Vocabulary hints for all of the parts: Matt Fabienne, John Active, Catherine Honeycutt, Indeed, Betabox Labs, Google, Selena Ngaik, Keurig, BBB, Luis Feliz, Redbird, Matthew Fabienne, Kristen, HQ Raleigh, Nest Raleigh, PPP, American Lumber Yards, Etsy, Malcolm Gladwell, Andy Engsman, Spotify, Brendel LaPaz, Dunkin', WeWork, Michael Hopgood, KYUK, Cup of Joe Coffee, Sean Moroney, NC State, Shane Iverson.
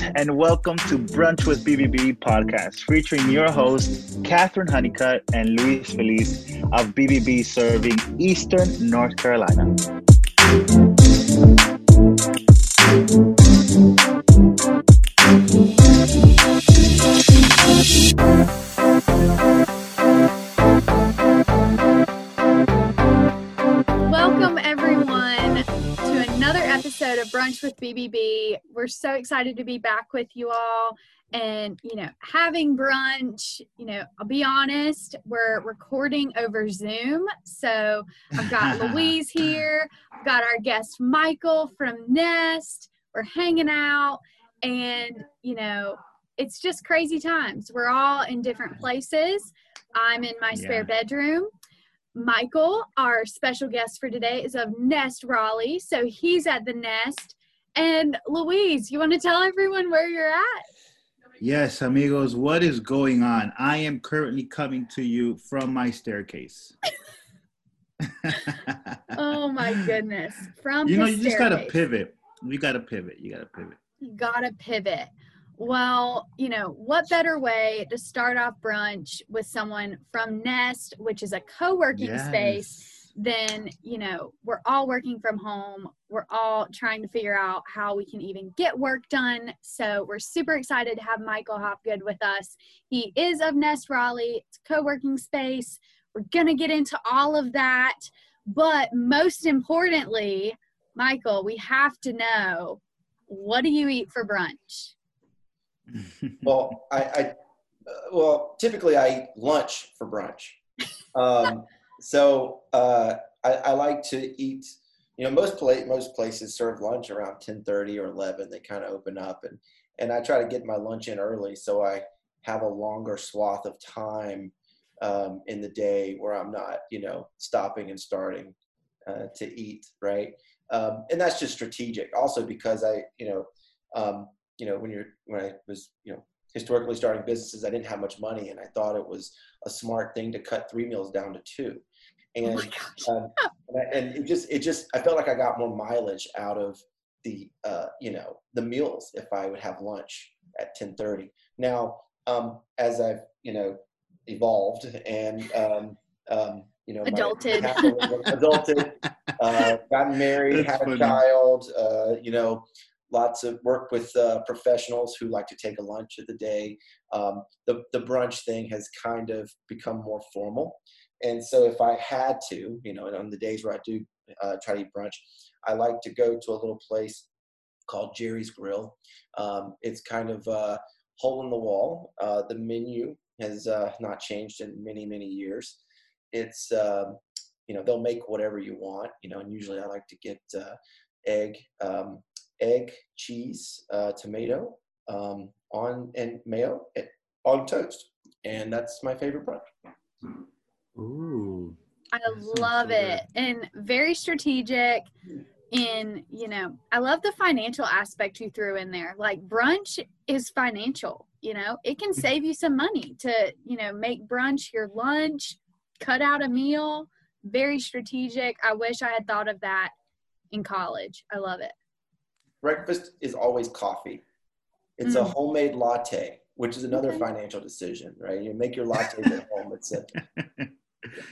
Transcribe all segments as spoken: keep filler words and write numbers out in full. guys, and welcome to Brunch with B B B podcast, featuring your hosts, Catherine Honeycutt and Luis Feliz of B B B serving Eastern North Carolina. Welcome, everyone, to another episode of Brunch with B B B. We're so excited to be back with you all and, you know, having brunch. You know, I'll be honest, we're recording over Zoom. So I've got Louise here, I've got our guest Michael from Nest. We're hanging out and, you know, it's just crazy times. We're all in different places. I'm in my yeah. spare bedroom. Michael, our special guest for today, is of Nest Raleigh, so he's at the Nest. And Louise, you want to tell everyone where you're at? Yes, amigos, what is going on? I am currently coming to you from my staircase. Oh my goodness. From you know, you just got to pivot. You got to pivot. You got to pivot. You got to pivot. Well, you know, what better way to start off brunch with someone from Nest, which is a co-working yes. space, than, you know, we're all working from home. We're all trying to figure out how we can even get work done. So we're super excited to have Michael Hopgood with us. He is of Nest Raleigh. It's a co-working space. We're going to get into all of that. But most importantly, Michael, we have to know, what do you eat for brunch? Well, I, I uh, well typically I eat lunch for brunch. Um, so uh, I, I like to eat. You know, most pla- most places serve lunch around ten thirty or eleven. They kind of open up, and and I try to get my lunch in early so I have a longer swath of time um, in the day where I'm not, you know, stopping and starting uh, to eat. Right, um, and that's just strategic. Also because I, you know. Um, You know, when you're, when I was, you know, historically starting businesses, I didn't have much money, and I thought it was a smart thing to cut three meals down to two, and oh um, and, I, and it just, it just, I felt like I got more mileage out of the, uh, you know, the meals if I would have lunch at ten thirty. Now, um, as I've, you know, evolved and, um, um, you know, adulted, adulted, uh, gotten married, That's had funny. a child, uh, you know. Lots of work with uh, professionals who like to take a lunch of the day. Um, the, the brunch thing has kind of become more formal. And so if I had to, you know, and on the days where I do uh, try to eat brunch, I like to go to a little place called Jerry's Grill. Um, it's kind of a hole in the wall. Uh, the menu has uh, not changed in many, many years. It's, um, you know, they'll make whatever you want, you know, and usually I like to get uh, egg, um, egg, cheese, uh, tomato, um, on and mayo it, on toast, and that's my favorite brunch. Ooh, I love it, and very strategic. In you know, I love the financial aspect you threw in there. Like brunch is financial. You know, it can save you some money to you know make brunch your lunch, cut out a meal. Very strategic. I wish I had thought of that in college. I love it. Breakfast is always coffee. It's mm. a homemade latte, which is another okay. financial decision, right? You make your lattes at home. It's a,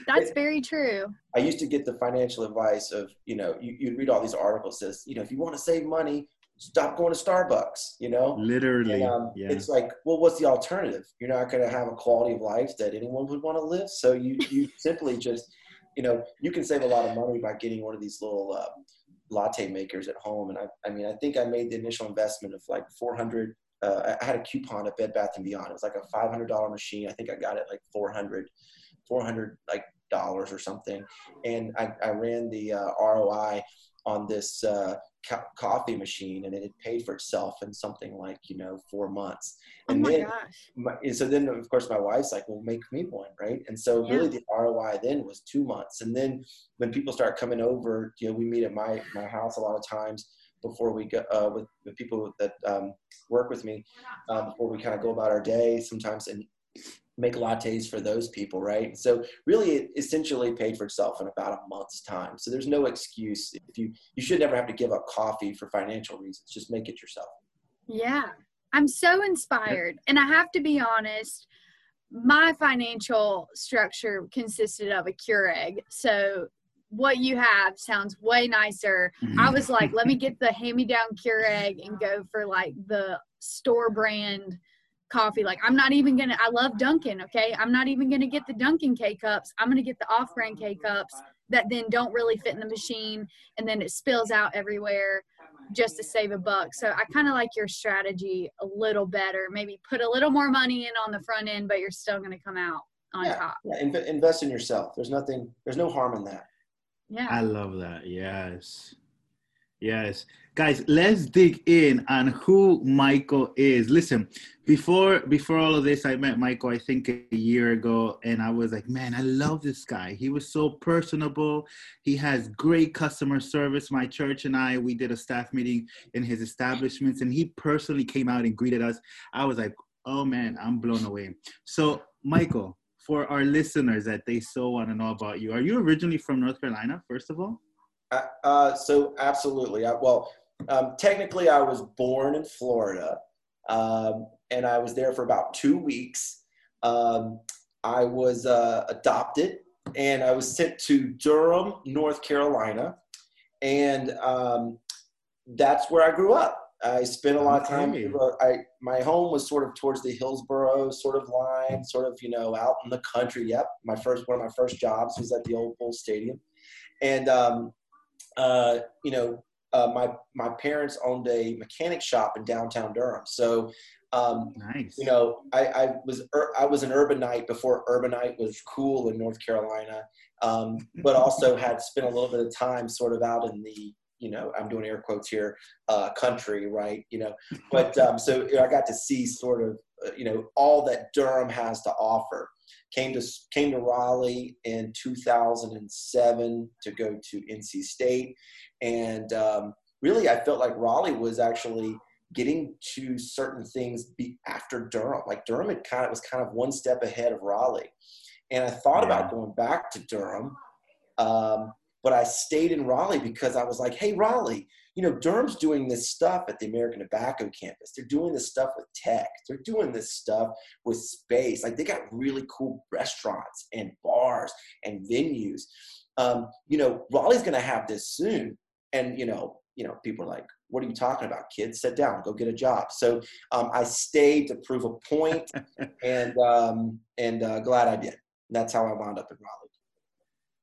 That's it, very true. I used to get the financial advice of, you know, you, you'd read all these articles that says, you know, if you want to save money, stop going to Starbucks, you know? Literally, and, um, yeah. It's like, well, what's the alternative? You're not going to have a quality of life that anyone would want to live. So you, you simply just, you know, you can save a lot of money by getting one of these little uh, latte makers at home. And I, I mean, I think I made the initial investment of like four hundred. Uh, I had a coupon at Bed Bath and Beyond. It was like a five hundred dollars machine. I think I got it like four hundred, four hundred like dollars or something. And I, I ran the uh, R O I on this uh, co- coffee machine, and it had paid for itself in something like, you know, four months. And oh my then, gosh. My, and so then of course my wife's like, well, make me one. Right. And so yeah. really the R O I then was two months. And then when people start coming over, you know, we meet at my, my house a lot of times before we go uh, with the people that um, work with me, um, before we kind of go about our day sometimes and make lattes for those people. Right. So really it essentially paid for itself in about a month's time. So there's no excuse. If you, you should never have to give up coffee for financial reasons, just make it yourself. Yeah. I'm so inspired. And I have to be honest, my financial structure consisted of a Keurig. So what you have sounds way nicer. I was like, let me get the hand-me-down Keurig and go for like the store brand coffee. Like, I'm not even going to, I love Dunkin', okay? I'm not even going to get the Dunkin' K-Cups. I'm going to get the off-brand K-Cups that then don't really fit in the machine, and then it spills out everywhere just to save a buck. So I kind of like your strategy a little better. Maybe put a little more money in on the front end, but you're still going to come out on yeah, top. Yeah, Inve- invest in yourself. There's nothing, there's no harm in that. Yeah. I love that. Yes. Yes. Guys, let's dig in on who Michael is. Listen, before before all of this, I met Michael, I think a year ago, and I was like, man, I love this guy. He was so personable. He has great customer service. My church and I, we did a staff meeting in his establishments, and he personally came out and greeted us. I was like, oh, man, I'm blown away. So, Michael, for our listeners that they so want to know about you. Are you originally from North Carolina, first of all? Uh, uh, so absolutely. I, well, um, technically I was born in Florida, um, and I was there for about two weeks. Um, I was uh, adopted, and I was sent to Durham, North Carolina, and um, that's where I grew up. I spent a lot of time, I, my home was sort of towards the Hillsboro sort of line, sort of, you know, out in the country. Yep. My first, one of my first jobs was at the old Bull Stadium. And, um, uh, you know, uh, my, my parents owned a mechanic shop in downtown Durham. So, um, nice. you know, I, I was, ur- I was an urbanite before urbanite was cool in North Carolina. Um, but also had spent a little bit of time sort of out in the, you know, I'm doing air quotes here, uh, country, right? You know, but um, so I got to see sort of, you know, all that Durham has to offer. Came to came to Raleigh in two thousand seven to go to N C State, and um, really I felt like Raleigh was actually getting to certain things be after Durham. Like Durham had kind of was kind of one step ahead of Raleigh, and I thought yeah. about going back to Durham. Um, But I stayed in Raleigh because I was like, hey, Raleigh, you know, Durham's doing this stuff at the American Tobacco campus. They're doing this stuff with tech. They're doing this stuff with space. Like, they got really cool restaurants and bars and venues. Um, you know, Raleigh's going to have this soon. And, you know, you know, people are like, what are you talking about, kids? Sit down, go get a job. So um, I stayed to prove a point, and, um, and uh, glad I did. And that's how I wound up in Raleigh.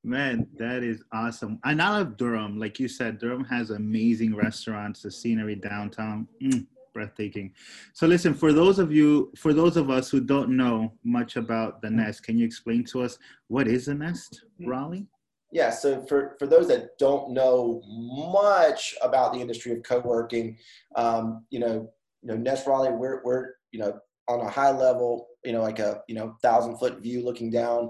Man, that is awesome. And I love Durham. Like you said, Durham has amazing restaurants, the scenery downtown, mm, breathtaking. So listen, for those of you, for those of us who don't know much about the Nest, can you explain to us what is the Nest, Raleigh? Yeah, so for, for those that don't know much about the industry of co-working, um, you know, you know, Nest Raleigh, we're, we're, you know, on a high level, you know, like a, you know, thousand foot view looking down,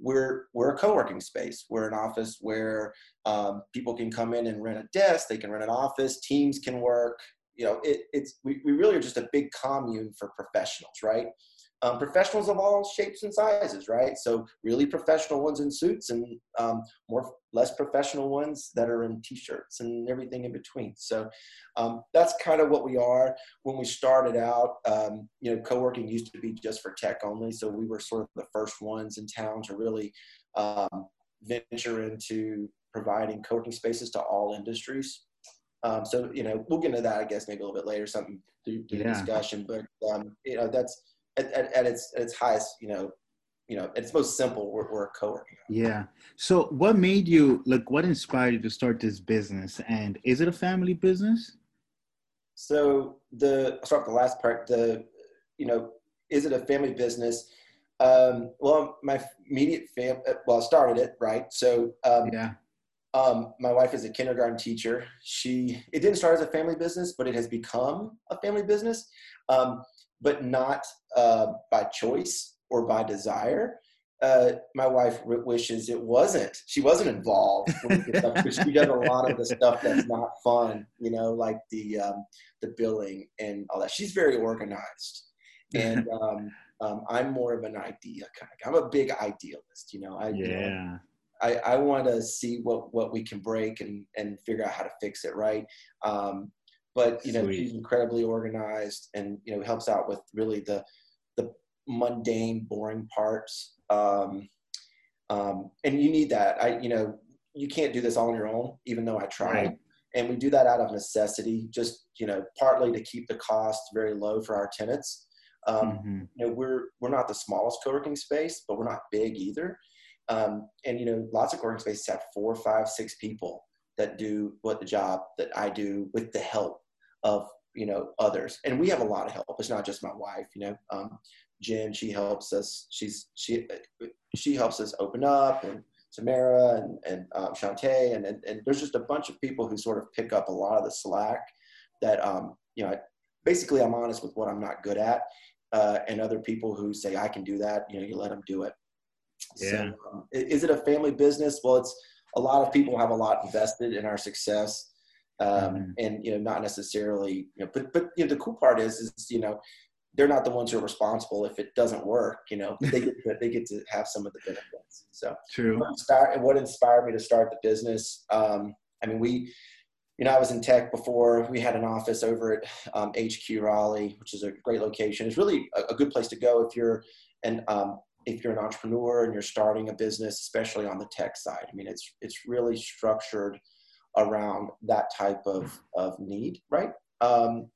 We're we're a co-working space. We're an office where um, people can come in and rent a desk. They can rent an office. Teams can work. You know, it, it's we, we really are just a big commune for professionals, right? Um, professionals of all shapes and sizes, right? So really professional ones in suits, and um, more less professional ones that are in t-shirts and everything in between. So um, that's kind of what we are. When we started out, um, you know, co-working used to be just for tech only. So we were sort of the first ones in town to really um, venture into providing co-working spaces to all industries. Um, so, you know, we'll get into that, I guess, maybe a little bit later, something through the yeah. discussion, but um, you know, that's, At, at, at its at its highest, you know, you know, at its most simple, we're, we're a co-working. Yeah. So what made you, like, what inspired you to start this business? And is it a family business? So the, I'll start with the last part, the, you know, is it a family business? Um, well, my immediate fam, well, I started it, right? So um, yeah. Um, my wife is a kindergarten teacher. She, it didn't start as a family business, but it has become a family business. Um, but not uh, by choice or by desire. Uh, my wife wishes it wasn't. She wasn't involved with the stuff, but she does a lot of the stuff that's not fun, you know, like the um, the billing and all that. She's very organized. And um, um, I'm more of an idea kind of guy. I'm a big idealist, you know. I, yeah. You know, I, I want to see what, what we can break and, and figure out how to fix it, right? Um, but you know, Sweet. She's incredibly organized and, you know, helps out with really the, the mundane, boring parts. Um, um, and you need that. I, you know, you can't do this all on your own, even though I tried. Right. And we do that out of necessity, just, you know, partly to keep the cost very low for our tenants. Um, mm-hmm. You know, we're, we're not the smallest co-working space, but we're not big either. Um, and, you know, lots of co-working spaces have four, five, six people that do what the job that I do with the help of, you know, others. And we have a lot of help. It's not just my wife, you know, um, Jen, she helps us. She's, she, she helps us open up, and Tamara and, and um, Shantae, and, and, and there's just a bunch of people who sort of pick up a lot of the slack that, um, you know, basically I'm honest with what I'm not good at, uh, and other people who say, I can do that, you know, you let them do it. Yeah. So, um, is it a family business? Well, it's a lot of people have a lot invested in our success. Um, mm-hmm. And, you know, not necessarily, you know, but, but, you know, the cool part is, is, you know, they're not the ones who are responsible if it doesn't work, you know, they get to, they get to have some of the benefits. So true. What inspired, what inspired me to start the business? Um, I mean, we, you know, I was in tech before. We had an office over at um, H Q Raleigh, which is a great location. It's really a, a good place to go if you're an, um, if you're an entrepreneur and you're starting a business, especially on the tech side. I mean, it's, it's really structured around that type of, of need. Right. Um,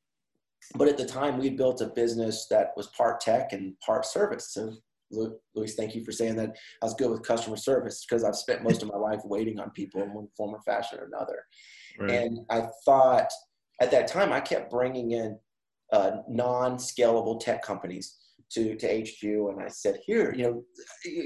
But at the time, we built a business that was part tech and part service. So, Luis, thank you for saying that. I was good with customer service because I've spent most of my life waiting on people in one form or fashion or another. Right. And I thought at that time, I kept bringing in uh, non-scalable tech companies to, to H Q. And I said, here, you know,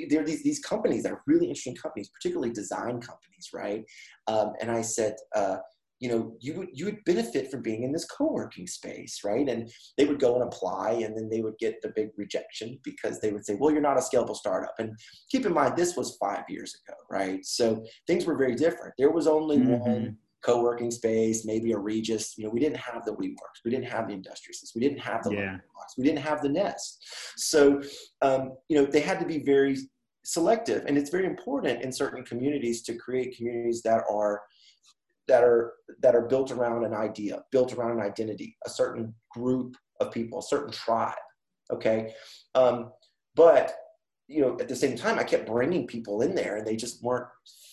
there are these, these companies that are really interesting companies, particularly design companies, right? Um, and I said, uh, you know, you would, you would benefit from being in this co-working space, right? And they would go and apply, and then they would get the big rejection because they would say, well, you're not a scalable startup. And keep in mind, this was five years ago, right? So things were very different. There was only mm-hmm. one co-working space, maybe a Regis. You know, we didn't have the WeWorks. We didn't have the Industrious. We didn't have the yeah. Box. We didn't have the Nest. So, um, you know, they had to be very selective. And it's very important in certain communities to create communities that are that are that are built around an idea, built around an identity, a certain group of people, a certain tribe, okay? Um, but, you know, at the same time, I kept bringing people in there, and they just weren't,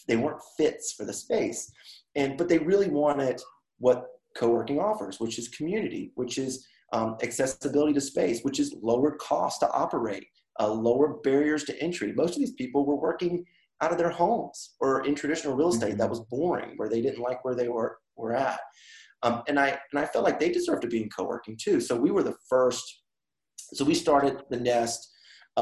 they weren't fits for the space. And, but they really wanted what co-working offers, which is community, which is um, accessibility to space, which is lower cost to operate, uh, lower barriers to entry. Most of these people were working out of their homes or in traditional real estate mm-hmm. that was boring, where they didn't like where they were, were at. Um, and I, and I felt like they deserved to be in co-working too. So we were the first, so we started the Nest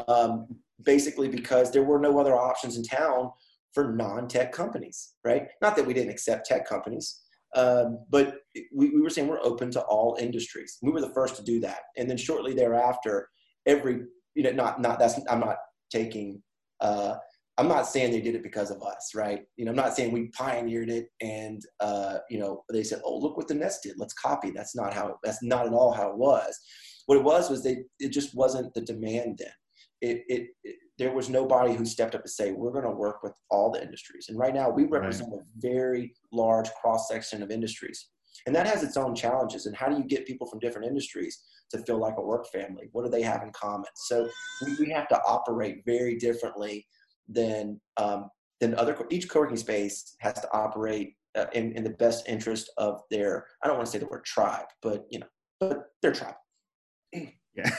um, basically because there were no other options in town for non-tech companies, right? Not that we didn't accept tech companies, um, but we, we were saying we're open to all industries. We were the first to do that. And then shortly thereafter, every, you know, not, not that's, I'm not taking, uh, I'm not saying they did it because of us, right? You know, I'm not saying we pioneered it and, uh, you know, they said, oh, look what the Nest did. Let's copy. That's not how, it, that's not at all how it was. What it was, was they, it just wasn't the demand then. It, it, it there was nobody who stepped up and say, we're going to work with all the industries. And right now we represent right. a very large cross section of industries, and that has its own challenges. And how do you get people from different industries to feel like a work family? What do they have in common? So we, we have to operate very differently Then, um, then other each co-working space has to operate uh, in in the best interest of their. I don't want to say the word tribe, but you know, but their tribe. Yeah,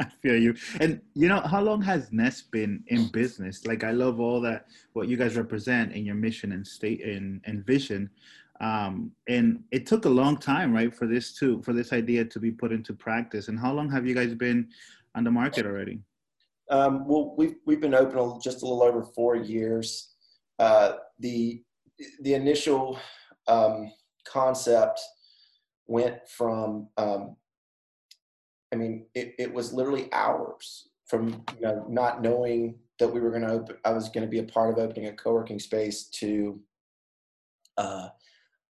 I feel you. And you know, how long has Nest been in business? Like, I love all that what you guys represent in your mission and state and and vision. Um, and it took a long time, right, for this to for this idea to be put into practice. And how long have you guys been on the market already? Um, well, we've, we've been open just a little over four years. Uh, the, the initial, um, concept went from, um, I mean, it, it was literally hours from, you know, not knowing that we were going to open, I was going to be a part of opening a co-working space to, uh,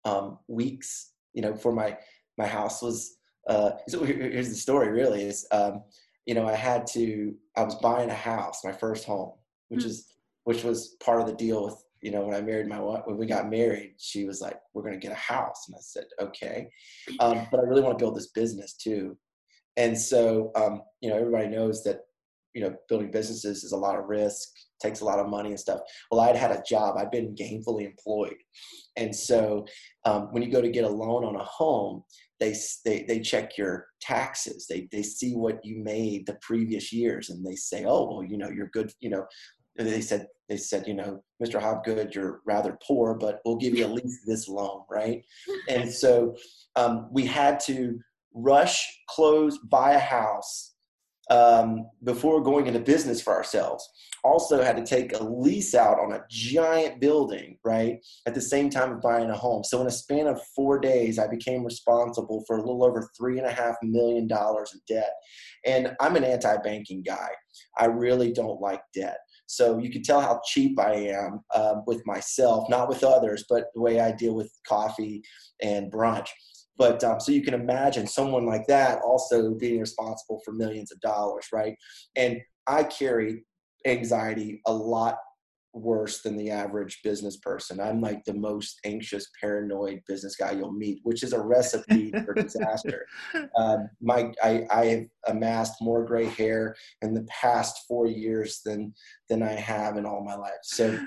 um, weeks, you know, before my, my house was, uh, so here's the story really is, um, you know, I had to, I was buying a house, my first home, which is, which was part of the deal with, you know, when I married my wife, when we got married, she was like, we're going to get a house. And I said, okay, um, but I really want to build this business too. And so, um, you know, everybody knows that, you know, building businesses is a lot of risk, takes a lot of money and stuff. Well, I'd had a job. I'd been gainfully employed. And so um, when you go to get a loan on a home, they they they check your taxes. They they see what you made the previous years, and they say, oh, well, you know, you're good, you know, they said, they said, you know, Mister Hopgood, you're rather poor, but we'll give you at least this loan, right? And so um, we had to rush, close, buy a house um, before going into business for ourselves. Also had to take a lease out on a giant building, right, at the same time of buying a home. So in a span of four days, I became responsible for a little over three and a half million dollars in debt. And I'm an anti-banking guy. I really don't like debt. So you can tell how cheap I am uh, with myself, not with others, but the way I deal with coffee and brunch. But um, so you can imagine someone like that also being responsible for millions of dollars, right? And I carry anxiety a lot worse than the average business person. I'm like the most anxious, paranoid business guy you'll meet, which is a recipe for disaster. Um, my, I, I have amassed more gray hair in the past four years than than I have in all my life. So,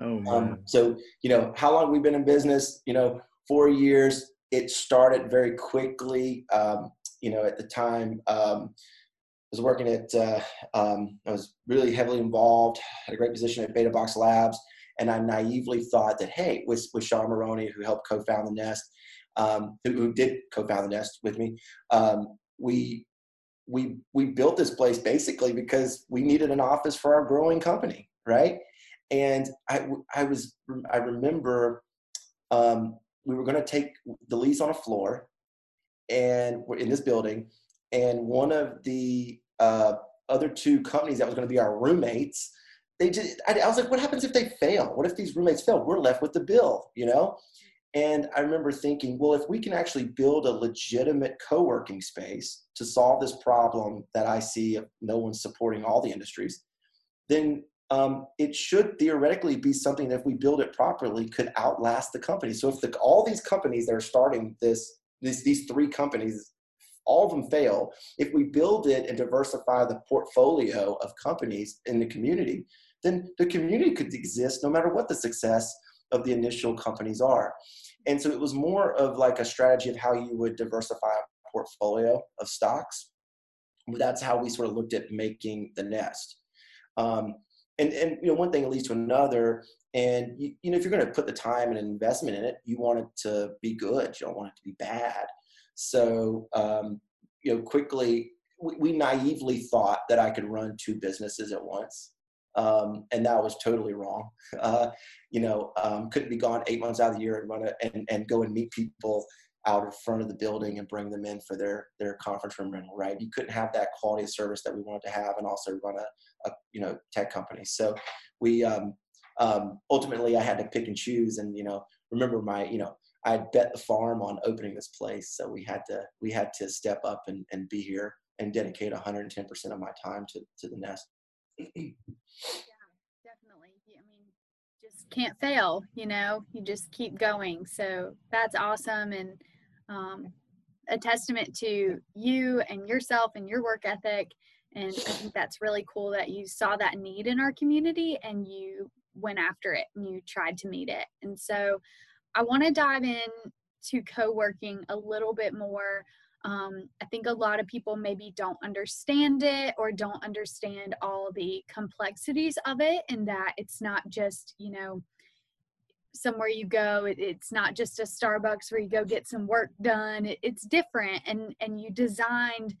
oh, um, so you know, how long we've been in business? You know, four years. It started very quickly. Um, you know, at the time, um, I was working at, uh, um, I was really heavily involved, had a great position at Betabox Labs, and I naively thought that, hey, with, with Sean Moroney, who helped co-found the Nest, um, who did co-found the Nest with me, um, we we we built this place basically because we needed an office for our growing company, right? And I I was I remember um, we were going to take the lease on a floor, and we're in this building. And one of the uh, other two companies that was going to be our roommates, they just, I, I was like, what happens if they fail? What if these roommates fail? We're left with the bill, you know? And I remember thinking, well, if we can actually build a legitimate co-working space to solve this problem that I see of no one's supporting all the industries, then um, it should theoretically be something that if we build it properly could outlast the company. So if the, all these companies that are starting this, this these three companies, all of them fail. If we build it and diversify the portfolio of companies in the community, then the community could exist no matter what the success of the initial companies are. And so it was more of like a strategy of how you would diversify a portfolio of stocks. That's how we sort of looked at making the Nest. Um, and, and, you know, one thing leads to another. And, you, you know, if you're going to put the time and investment in it, you want it to be good. You don't want it to be bad. So, um, you know, quickly, we, we naively thought that I could run two businesses at once. Um, and that was totally wrong. Uh, you know, um, couldn't be gone eight months out of the year and run a, and, and go and meet people out in front of the building and bring them in for their, their conference room rental, right? You couldn't have that quality of service that we wanted to have and also run a, a you know, tech company. So we, um, um, ultimately I had to pick and choose and, you know, remember my, you know, I bet the farm on opening this place. So we had to, we had to step up and, and be here and dedicate one hundred ten percent of my time to, to the Nest. Yeah, definitely. I mean, just can't fail, you know, you just keep going. So that's awesome. And um, a testament to you and yourself and your work ethic. And I think that's really cool that you saw that need in our community and you went after it and you tried to meet it. And so I want to dive into co-working a little bit more. Um, I think a lot of people maybe don't understand it or don't understand all the complexities of it and that it's not just, you know, somewhere you go. It, it's not just a Starbucks where you go get some work done. It, it's different. And, and you designed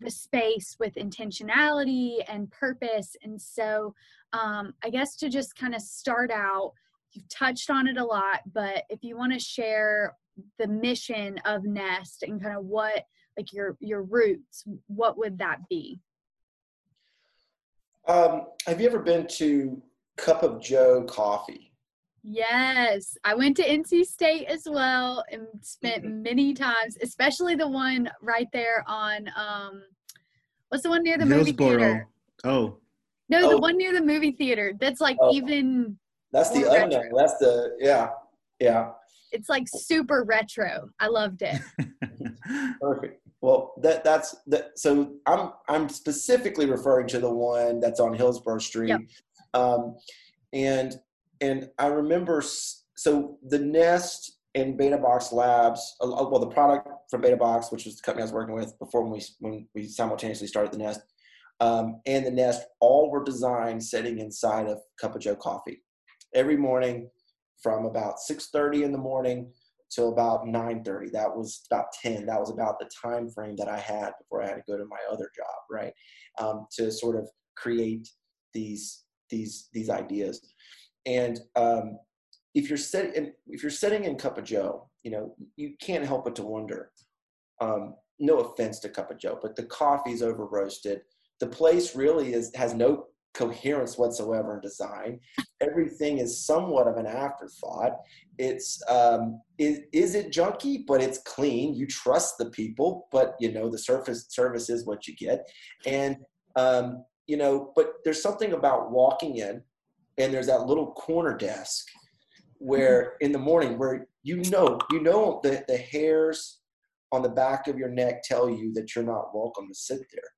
the space with intentionality and purpose. And so um, I guess to just kind of start out, you've touched on it a lot, but if you want to share the mission of Nest and kind of what, like your your roots, what would that be? Um, have you ever been to Cup of Joe Coffee? Yes, I went to N C State as well and spent mm-hmm. many times, especially the one right there on, um, what's the one near the Hillsboro. Movie theater? Oh. No, oh. the one near the movie theater. That's like oh. even... That's the unknown. Retro. That's the, yeah, yeah. It's like super retro. I loved it. Perfect. Well, that that's that. So I'm I'm specifically referring to the one that's on Hillsborough Street, yep. um, and and I remember so the Nest and Betabox Labs, well, the product from Betabox, which was the company I was working with before when we when we simultaneously started the Nest, um, and the Nest, all were designed sitting inside of Cup of Joe Coffee every morning from about six thirty in the morning to about nine thirty. That was about ten. That was about the time frame that I had before I had to go to my other job, right? Um, to sort of create these these these ideas. And um, if you're set, if you're sitting in Cup of Joe, you know, you can't help but to wonder. Um, no offense to Cup of Joe, but the coffee's over roasted. The place really is has no coherence whatsoever in design. Everything is somewhat of an afterthought. It's um is, is it junky, but it's clean. You trust the people, but you know the surface service is what you get. And um you know, but there's something about walking in, and there's that little corner desk where in the morning where you know you know the the hairs on the back of your neck tell you that you're not welcome to sit there.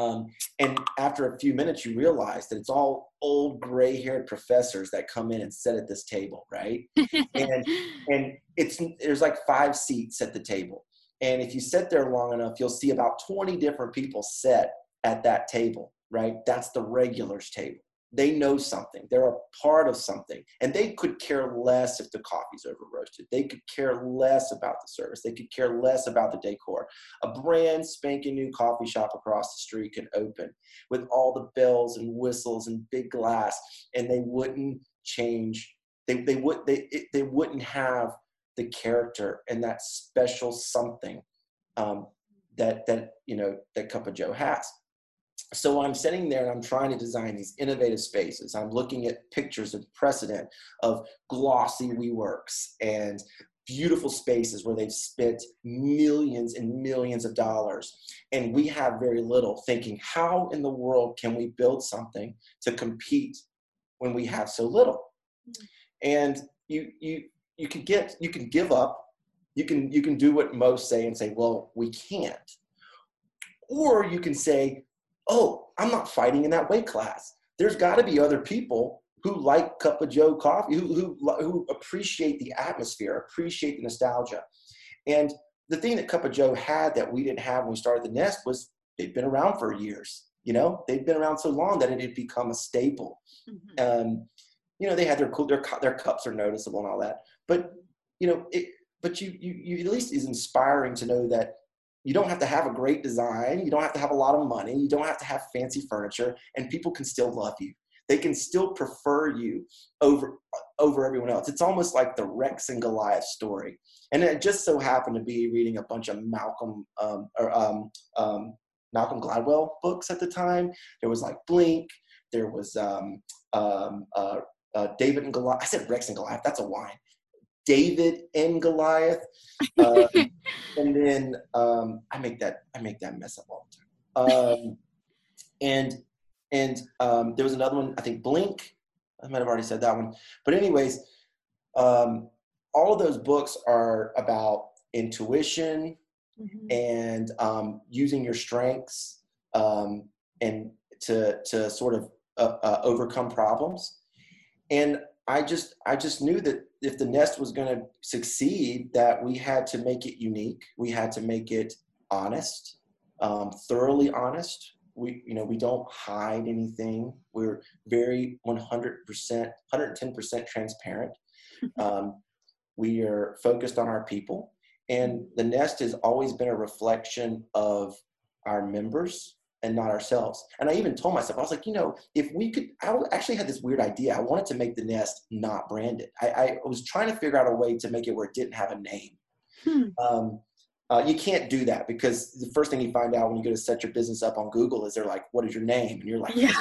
Um, and after a few minutes, you realize that it's all old gray-haired professors that come in and sit at this table, right? and and it's there's like five seats at the table. And if you sit there long enough, you'll see about twenty different people sit at that table, right? That's the regulars table. They know something. They're a part of something. And they could care less if the coffee's over roasted. They could care less about the service. They could care less about the decor. A brand spanking new coffee shop across the street could open with all the bells and whistles and big glass, and they wouldn't change. They, they, would, they, it, they wouldn't have the character and that special something um, that, that, you know, that Cup of Joe has. So I'm sitting there and I'm trying to design these innovative spaces. I'm looking at pictures and precedent of glossy WeWorks and beautiful spaces where they've spent millions and millions of dollars. And we have very little, thinking, how in the world can we build something to compete when we have so little? And you you you can get you can give up. You can you can do what most say and say, well, we can't. Or you can say, oh, I'm not fighting in that weight class. There's got to be other people who like Cup of Joe coffee, who, who who appreciate the atmosphere, appreciate the nostalgia. And the thing that Cup of Joe had that we didn't have when we started the Nest was they've been around for years. You know, they've been around so long that it had become a staple. Mm-hmm. Um, you know, they had their cool, their their cups are noticeable and all that. But you know, it, but you you you at least is inspiring to know that. You don't have to have a great design. You don't have to have a lot of money. You don't have to have fancy furniture, and people can still love you. They can still prefer you over, over everyone else. It's almost like the Rex and Goliath story. And it just so happened to be reading a bunch of Malcolm, um, or, um, um, Malcolm Gladwell books at the time. There was like Blink. There was um, um, uh, uh, David and Goliath. I said Rex and Goliath. That's a wine. David and Goliath. Uh, and then um, I make that I make that mess up all the time. Um, and and um, there was another one, I think Blink. I might have already said that one. But anyways, um, all of those books are about intuition, mm-hmm. and um, using your strengths um, and to to sort of uh, uh, overcome problems. And I just I just knew that if the Nest was going to succeed, that we had to make it unique. We had to make it honest, um, thoroughly honest. We, you know, we don't hide anything. We're very one hundred percent, one hundred ten percent transparent. Um, we are focused on our people, and the Nest has always been a reflection of our members and not ourselves. And I even told myself, I was like, you know, if we could, I actually had this weird idea. I wanted to make the Nest not branded. I, I was trying to figure out a way to make it where it didn't have a name. Hmm. Um, uh, you can't do that, because the first thing you find out when you go to set your business up on Google is they're like, what is your name? And you're like, yeah.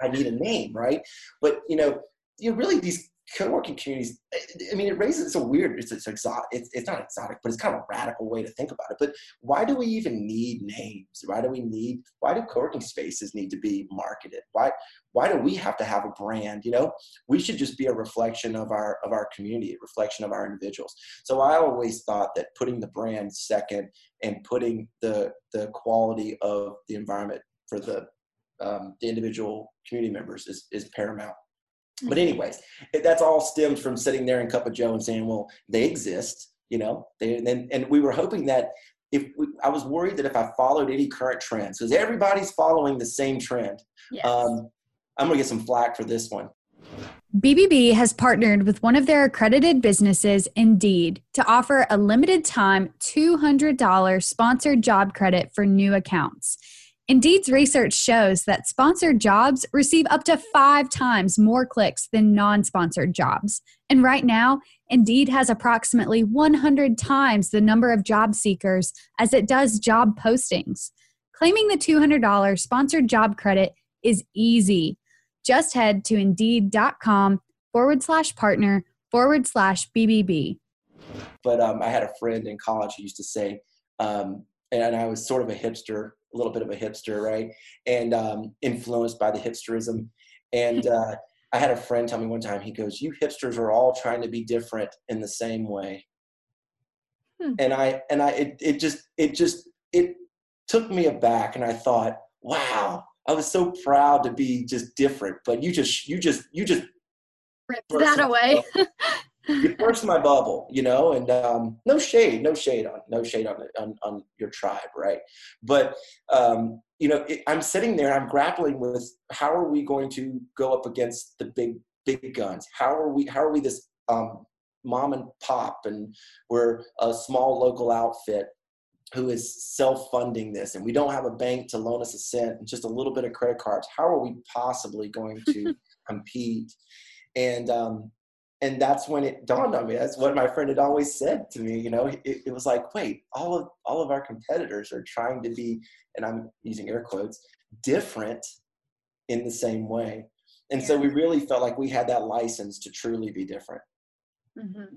I need a name, right? But, you know, you really, these co-working communities, I mean, it raises, it's a weird, it's, it's exotic, it's, it's not exotic, but it's kind of a radical way to think about it. But why do we even need names? Why do we need, why do co-working spaces need to be marketed? Why, why do we have to have a brand? You know, we should just be a reflection of our, of our community, a reflection of our individuals. So I always thought that putting the brand second and putting the, the quality of the environment for the, um, the individual community members is, is paramount. But anyways, that's all stemmed from sitting there in Cup of Joe and saying, well, they exist, you know, they, and, and we were hoping that if we, I was worried that if I followed any current trends, because everybody's following the same trend. Yes. Um, I'm going to get some flack for this one. B B B has partnered with one of their accredited businesses, Indeed, to offer a limited time two hundred dollars sponsored job credit for new accounts. Indeed's research shows that sponsored jobs receive up to five times more clicks than non-sponsored jobs. And right now, Indeed has approximately one hundred times the number of job seekers as it does job postings. Claiming the two hundred dollars sponsored job credit is easy. Just head to Indeed.com forward slash partner forward slash BBB. But um, I had a friend in college who used to say, um, and I was sort of a hipster, a little bit of a hipster, right? And um, influenced by the hipsterism. And uh, I had a friend tell me one time, he goes, you hipsters are all trying to be different in the same way. Hmm. And I, and I, it, it just, it just, it took me aback. And I thought, wow, I was so proud to be just different, but you just, you just, you just. Ripped that away. You burst my bubble, you know, and um, no shade, no shade on, no shade on, on, on your tribe, right? But, um, you know, it, I'm sitting there, I'm grappling with how are we going to go up against the big, big guns? How are we, how are we this um, mom and pop, and we're a small local outfit who is self-funding this, and we don't have a bank to loan us a cent and just a little bit of credit cards. How are we possibly going to compete? And, um, And that's when it dawned on me. That's what my friend had always said to me. You know, it, it was like, wait, all of all of our competitors are trying to be, and I'm using air quotes, different in the same way. And yeah. So we really felt like we had that license to truly be different. Mm-hmm.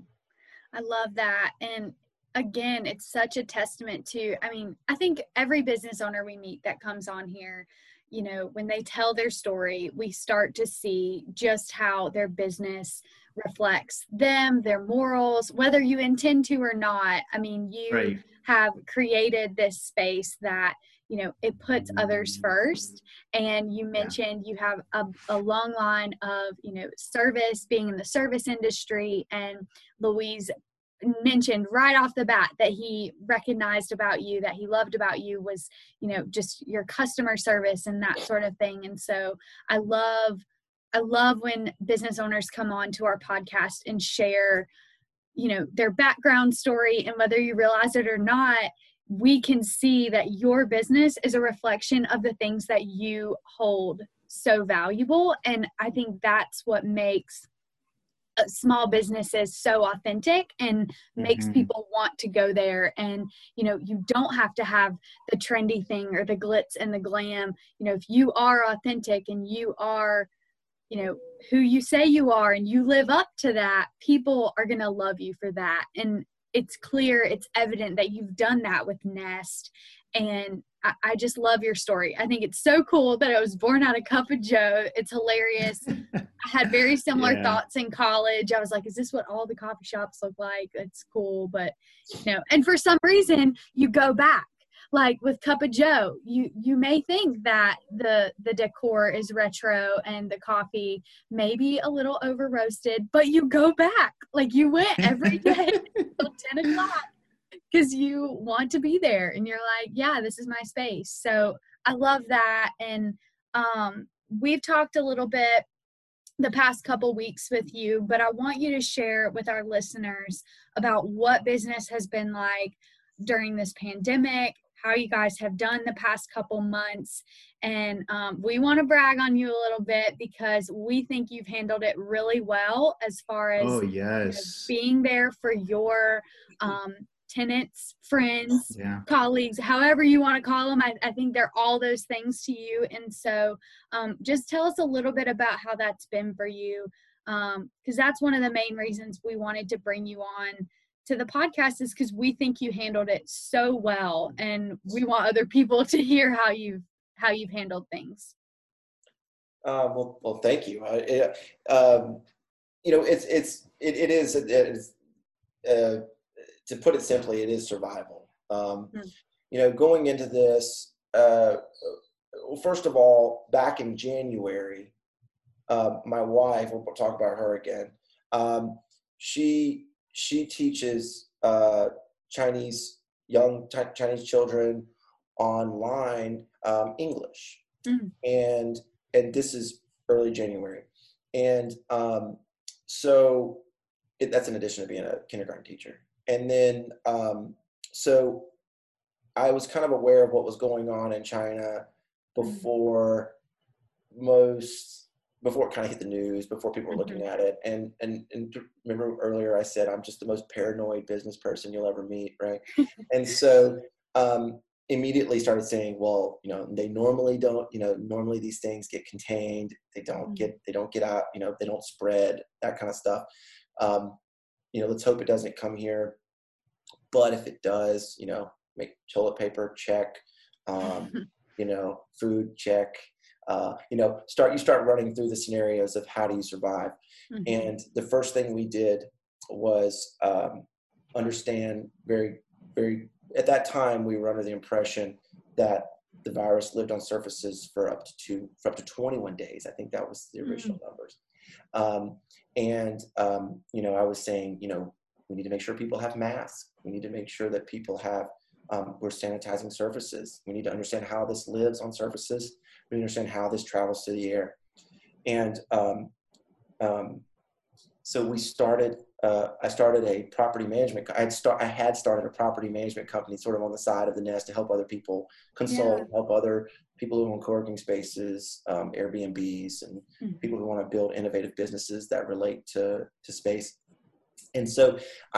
I love that. And again, it's such a testament to, I mean, I think every business owner we meet that comes on here, you know, when they tell their story, we start to see just how their business reflects them, their morals, whether you intend to or not. I mean, you right. have created this space that, you know, it puts others first. And you mentioned yeah. you have a, a long line of, you know, service, being in the service industry. And Louise mentioned right off the bat that he recognized about you, that he loved about you was, you know, just your customer service and that sort of thing. And so I love, I love when business owners come on to our podcast and share, you know, their background story, and whether you realize it or not, we can see that your business is a reflection of the things that you hold so valuable. And I think that's what makes small businesses so authentic and makes mm-hmm. people want to go there. And, you know, you don't have to have the trendy thing or the glitz and the glam. You know, if you are authentic and you are, you know, who you say you are and you live up to that, people are going to love you for that. And it's clear, it's evident that you've done that with Nest. And I, I just love your story. I think it's so cool that it was born out of Cup of Joe. It's hilarious. I had very similar yeah. thoughts in college. I was like, is this what all the coffee shops look like? It's cool. But, you know, and for some reason you go back. Like with Cup of Joe, you you may think that the the decor is retro and the coffee may be a little over roasted, but you go back. Like you went every day until ten o'clock because you want to be there and you're like, yeah, this is my space. So I love that. And um, we've talked a little bit the past couple weeks with you, but I want you to share with our listeners about what business has been like during this pandemic, how you guys have done the past couple months. And um, we want to brag on you a little bit because we think you've handled it really well as far as oh, yes. you know, being there for your um, tenants, friends, yeah. colleagues, however you want to call them. I, I think they're all those things to you. And so um, just tell us a little bit about how that's been for you Um, cause that's one of the main reasons we wanted to bring you on to the podcast, is cause we think you handled it so well, and we want other people to hear how you've, how you've handled things. Uh, well, well, thank you. Uh, it, um, you know, it's, it's, it, it is, it is uh, to put it simply, it is survival. Um, mm-hmm. You know, going into this, uh, well, first of all, back in January, Uh, my wife, we'll talk about her again. Um, she she teaches uh, Chinese young t- Chinese children online um, English, mm. and and this is early January, and um, so it, that's in addition to being a kindergarten teacher. And then um, so I was kind of aware of what was going on in China before mm. most. before it kind of hit the news, before people were looking mm-hmm. at it. And, and and remember earlier I said, I'm just the most paranoid business person you'll ever meet, right? And so um, immediately started saying, well, you know, they normally don't, you know, normally these things get contained. They don't mm-hmm. get, they don't get out, you know, they don't spread, that kind of stuff. Um, you know, let's hope it doesn't come here. But if it does, you know, make toilet paper, check, um, you know, food, check. Uh, you know, start you start running through the scenarios of how do you survive. Mm-hmm. And the first thing we did was um, understand very, very, at that time, we were under the impression that the virus lived on surfaces for up to two, for up to twenty-one days. I think that was the original mm-hmm. numbers. Um, and, um, you know, I was saying, you know, we need to make sure people have masks. We need to make sure that people have, um, we're sanitizing surfaces. We need to understand how this lives on surfaces. We understand how this travels through the air. And um, um, so we started, uh, I started a property management, I had, start, I had started a property management company sort of on the side of the nest to help other people consult, yeah. help other people who own co-working spaces, um, Airbnbs, and mm-hmm. people who want to build innovative businesses that relate to, to space. And so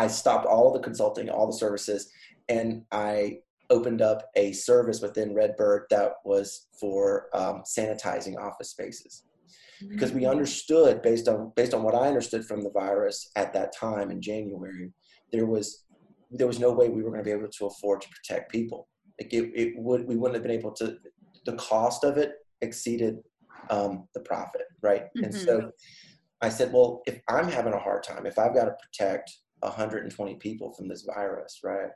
I stopped all the consulting, all the services, and I opened up a service within Redbird that was for um, sanitizing office spaces, because we understood based on based on what I understood from the virus at that time in January, there was there was no way we were going to be able to afford to protect people. Like it, it would we wouldn't have been able to. The cost of it exceeded um, the profit, right? Mm-hmm. And so I said, well, if I'm having a hard time, if I've got to protect one hundred twenty people from this virus, right?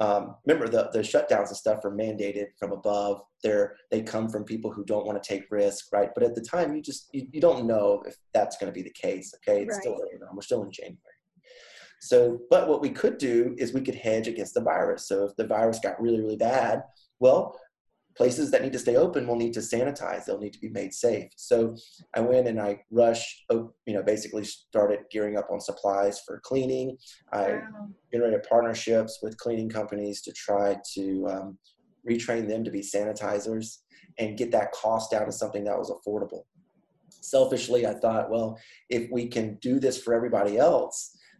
Um, remember the, the shutdowns and stuff are mandated from above. They're, they come from people who don't want to take risk, right? But at the time, you just you, you don't know if that's going to be the case. Okay, it's right. still early on. We're still in January. So, but what we could do is we could hedge against the virus. So if the virus got really really bad, well, places that need to stay open will need to sanitize. They'll need to be made safe. So I went and I rushed, you know, basically started gearing up on supplies for cleaning. I wow. generated partnerships with cleaning companies to try to um, retrain them to be sanitizers and get that cost down to something that was affordable. Selfishly, I thought, well, if we can do this for everybody else,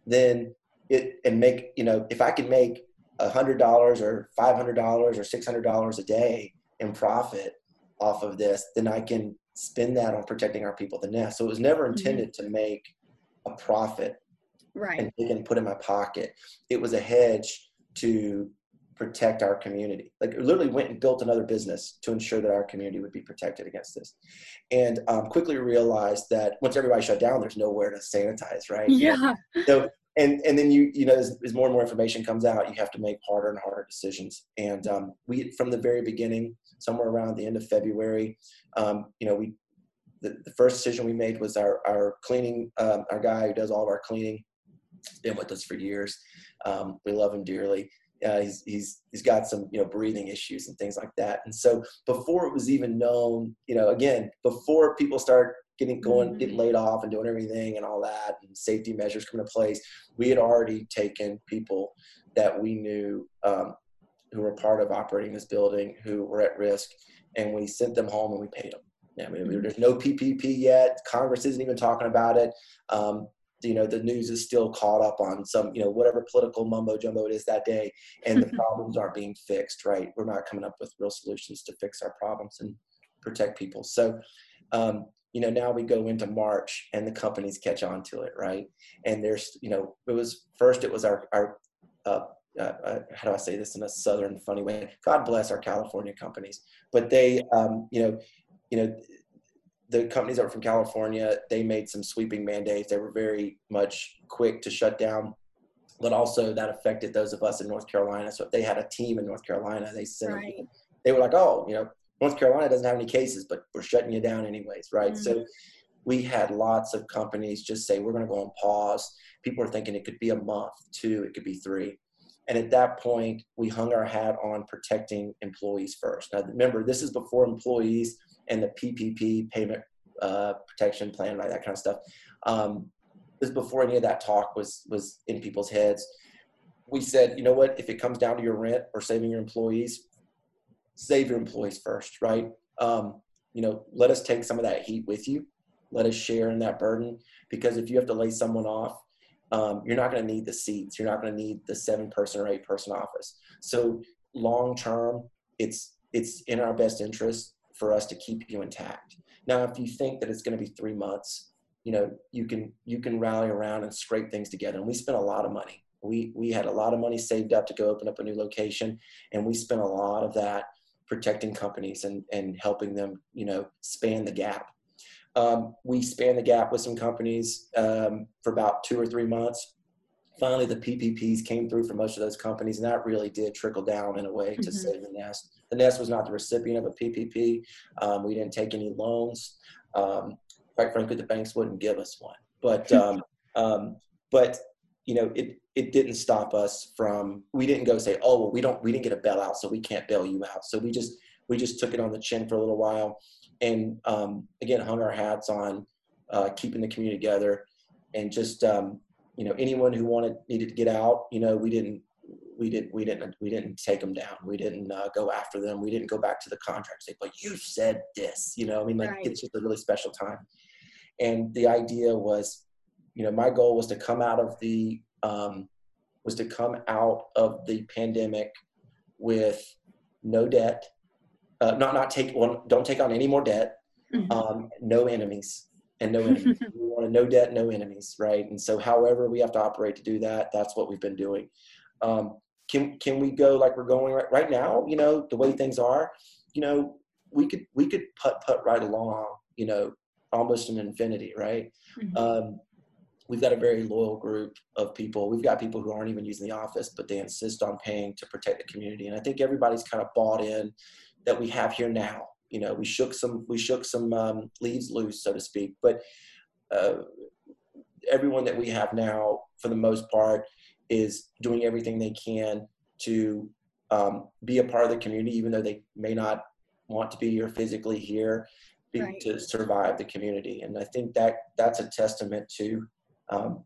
then it and make, you know, if I can make one hundred dollars or five hundred dollars or six hundred dollars a day and profit off of this, then I can spend that on protecting our people at the nest. So it was never intended mm-hmm. to make a profit right. and they can put in my pocket. It was a hedge to protect our community. Like it literally went and built another business to ensure that our community would be protected against this. And um, quickly realized that once everybody shut down, there's nowhere to sanitize, right? Yeah. So, And and then, you you know, as, as more and more information comes out, you have to make harder and harder decisions. And um, we, from the very beginning, somewhere around the end of February, um, you know, we the, the first decision we made was our, our cleaning, um, our guy who does all of our cleaning, been with us for years. Um, we love him dearly. Uh, he's, he's he's got some, you know, breathing issues and things like that. And so before it was even known, you know, again, before people start getting going, getting laid off and doing everything and all that, and safety measures come into place, we had already taken people that we knew um, who were part of operating this building who were at risk, and we sent them home and we paid them. I mean, mm-hmm. there's no P P P yet. Congress isn't even talking about it. Um, you know, the news is still caught up on some, you know, whatever political mumbo jumbo it is that day, and the problems aren't being fixed, right? We're not coming up with real solutions to fix our problems and protect people. So, um, you know, now we go into March and the companies catch on to it, right? And there's, you know, it was first, it was our, our uh, uh, uh, how do I say this in a Southern funny way? God bless our California companies, but they, um, you know, you know, the companies that were from California, they made some sweeping mandates. They were very much quick to shut down, but also that affected those of us in North Carolina. So if they had a team in North Carolina, they sent right. them, they were like, oh, you know, North Carolina doesn't have any cases, but we're shutting you down anyways, right? Mm-hmm. So we had lots of companies just say, we're going to go on pause. People are thinking it could be a month, two, it could be three. And at that point, we hung our hat on protecting employees first. Now, remember, this is before employees and the P P P, payment uh, protection plan, like that kind of stuff. Um, this is before any of that talk was, was in people's heads. We said, you know what, if it comes down to your rent or saving your employees, save your employees first, right? Um, you know, let us take some of that heat with you. Let us share in that burden, because if you have to lay someone off, um, you're not going to need the seats. You're not going to need the seven person or eight person office. So long term, it's, it's in our best interest for us to keep you intact. Now, if you think that it's going to be three months, you know, you can, you can rally around and scrape things together. And we spent a lot of money. We, we had a lot of money saved up to go open up a new location. And we spent a lot of that protecting companies and, and helping them, you know, span the gap. Um, we span the gap with some companies um, for about two or three months. Finally, the P P Ps came through for most of those companies, and that really did trickle down in a way to mm-hmm. save the Nest. The Nest was not the recipient of a P P P. Um, we didn't take any loans. Um, quite frankly, the banks wouldn't give us one. But, um, um, but you know, it, it didn't stop us from, we didn't go say, oh, well, we don't, we didn't get a bailout, so we can't bail you out. So we just, we just took it on the chin for a little while. And um, again, hung our hats on uh, keeping the community together. And just, um, you know, anyone who wanted, needed to get out, you know, we didn't, we didn't, we didn't, we didn't take them down. We didn't uh, go after them. We didn't go back to the contract and say, but you said this, you know, I mean, like right. It's just a really special time. And the idea was, you know, my goal was to come out of the, Um, was to come out of the pandemic with no debt, uh, not not take on, don't take on any more debt, mm-hmm. um, no enemies, and no enemies. We want to no debt, no enemies, right? And so, however we have to operate to do that, that's what we've been doing. Um, can can we go like we're going right, right now? You know, the way things are, you know, we could we could putt putt right along, you know, almost an infinity, right? Mm-hmm. Um, We've got a very loyal group of people. We've got people who aren't even using the office, but they insist on paying to protect the community. And I think everybody's kind of bought in that we have here now. You know, we shook some, we shook some um, leaves loose, so to speak. But uh, everyone that we have now, for the most part, is doing everything they can to um, be a part of the community, even though they may not want to be here physically here, be, right. to survive the community. And I think that that's a testament to. Um,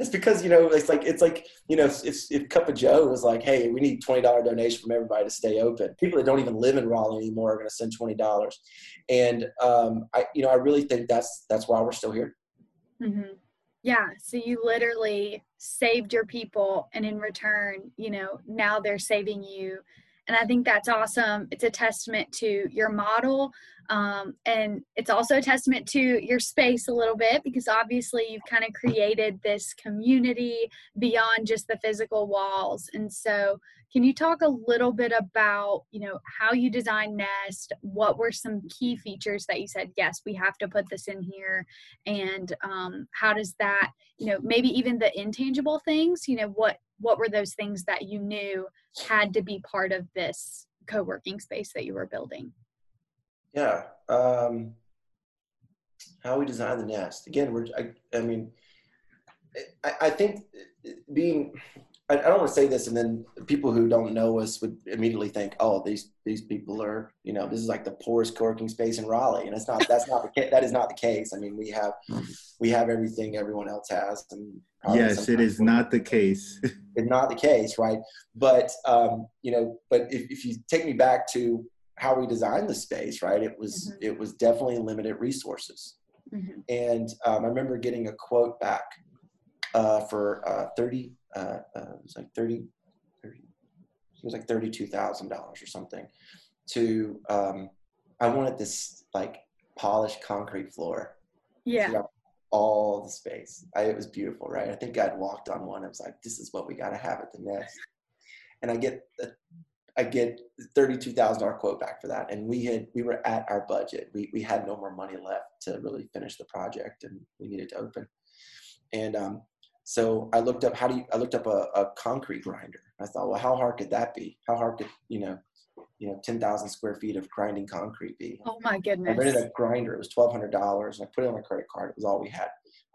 it's because, you know, it's like, it's like, you know, if, if Cup of Joe was like, hey, we need twenty dollars donation from everybody to stay open. People that don't even live in Raleigh anymore are going to send twenty dollars. And, um, I, you know, I really think that's, that's why we're still here. Mm-hmm. Yeah. So you literally saved your people, and in return, you know, now they're saving you. And I think that's awesome. It's a testament to your model. Um, and it's also a testament to your space a little bit, because obviously you've kind of created this community beyond just the physical walls. And so can you talk a little bit about, you know, how you designed Nest? What were some key features that you said, yes, we have to put this in here? And um, how does that, you know, maybe even the intangible things, you know, what, what were those things that you knew had to be part of this co-working space that you were building? Yeah. Um, how we design the Nest. Again, we're, I, I mean, I, I think being, I, I don't want to say this and then people who don't know us would immediately think, oh, these, these people are, you know, this is like the poorest co-working space in Raleigh. And it's not, that's not, the, that is not the case. I mean, we have, we have everything everyone else has. And yes, it is not the case. It's not the case. Right. But, um, you know, but if, if you take me back to how we designed the space, right? It was, mm-hmm. it was definitely limited resources. Mm-hmm. And um, I remember getting a quote back uh, for uh, thirty, uh, uh, it was like thirty, thirty it was like thirty-two thousand dollars or something to, um, I wanted this like polished concrete floor. Yeah. All the space. I, it was beautiful, right? I think I'd walked on one. I was like, this is what we got to have at the Nest. And I get a, I get thirty-two thousand dollars quote back for that. And we had, we were at our budget. We, we had no more money left to really finish the project, and we needed to open. And um, so I looked up, how do you, I looked up a, a concrete grinder. I thought, well, how hard could that be? How hard could, you know, you know, ten thousand square feet of grinding concrete be? Oh my goodness. I rented a grinder. It was twelve hundred dollars. And I put it on my credit card. It was all we had.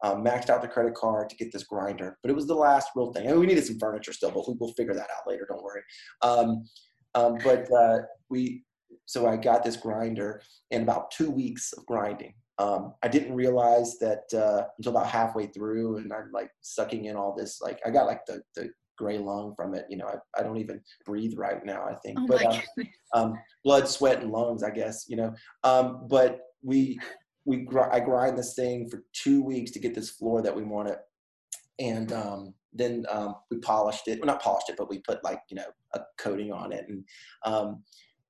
Um, maxed out the credit card to get this grinder, but it was the last real thing. I mean, we needed some furniture still, but we will figure that out later. Don't worry. Um, Um, but uh, we, so I got this grinder, and about two weeks of grinding. Um, I didn't realize that uh, until about halfway through, and I'm like sucking in all this. Like I got like the, the gray lung from it. You know, I, I don't even breathe right now, I think. Oh but um, um, blood, sweat, and lungs, I guess, you know. Um, but we, we gr- I grind this thing for two weeks to get this floor that we wanted. And um, then um, we polished it. Well, not polished it, but we put like, you know, a coating on it. And um,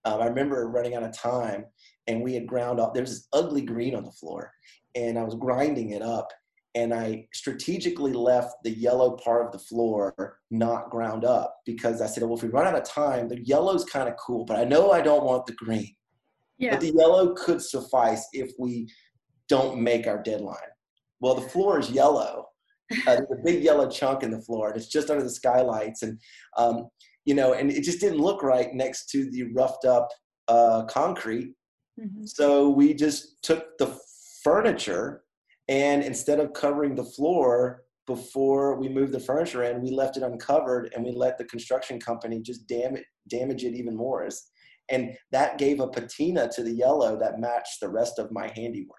um, I remember running out of time, and we had ground up. There was this ugly green on the floor, and I was grinding it up. And I strategically left the yellow part of the floor not ground up, because I said, well, if we run out of time, the yellow's kind of cool, but I know I don't want the green. Yeah. But the yellow could suffice if we don't make our deadline. Well, the floor is yellow. Uh, there's a big yellow chunk in the floor, and it's just under the skylights, and um, you know, and it just didn't look right next to the roughed up uh, concrete. Mm-hmm. So we just took the furniture, and instead of covering the floor before we moved the furniture in, we left it uncovered, and we let the construction company just dam- damage it even more. And that gave a patina to the yellow that matched the rest of my handiwork.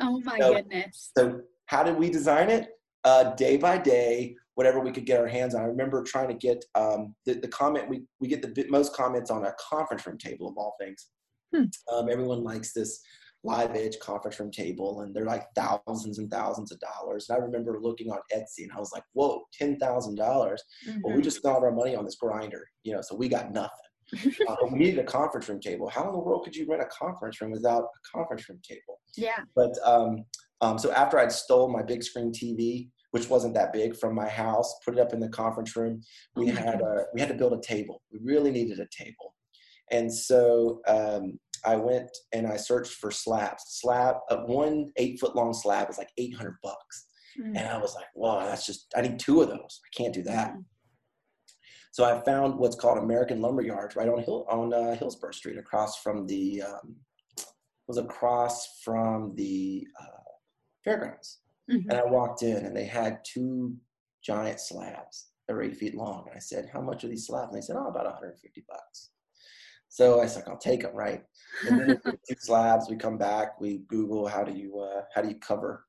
Oh my so, goodness! So how did we design it? Uh, day by day, whatever we could get our hands on. I remember trying to get um, the, the comment, we, we get the bit, most comments on a conference room table of all things. Hmm. Um, everyone likes this Live Edge conference room table, and they're like thousands and thousands of dollars. And I remember looking on Etsy, and I was like, whoa, ten thousand dollars. Mm-hmm. Well, we just got our money on this grinder, you know, so we got nothing. uh, we needed a conference room table. How in the world could you rent a conference room without a conference room table? Yeah. But um, um, so after I'd stole my big screen T V, which wasn't that big, from my house, put it up in the conference room. We had a, we had to build a table. We really needed a table. And so um, I went and I searched for slabs. Slab, uh, one eight foot long slab was like eight hundred bucks. Mm. And I was like, wow, that's just, I need two of those. I can't do that. Mm. So I found what's called American Lumber Yards right on Hill, on uh, Hillsborough Street, across from the, um, was across from the uh, fairgrounds. Mm-hmm. And I walked in, and they had two giant slabs that were eight feet long. And I said, how much are these slabs? And they said, oh, about one hundred fifty bucks. So I said, I'll take them, right? And then the two slabs, we come back, we Google how do you, uh, how do you cover,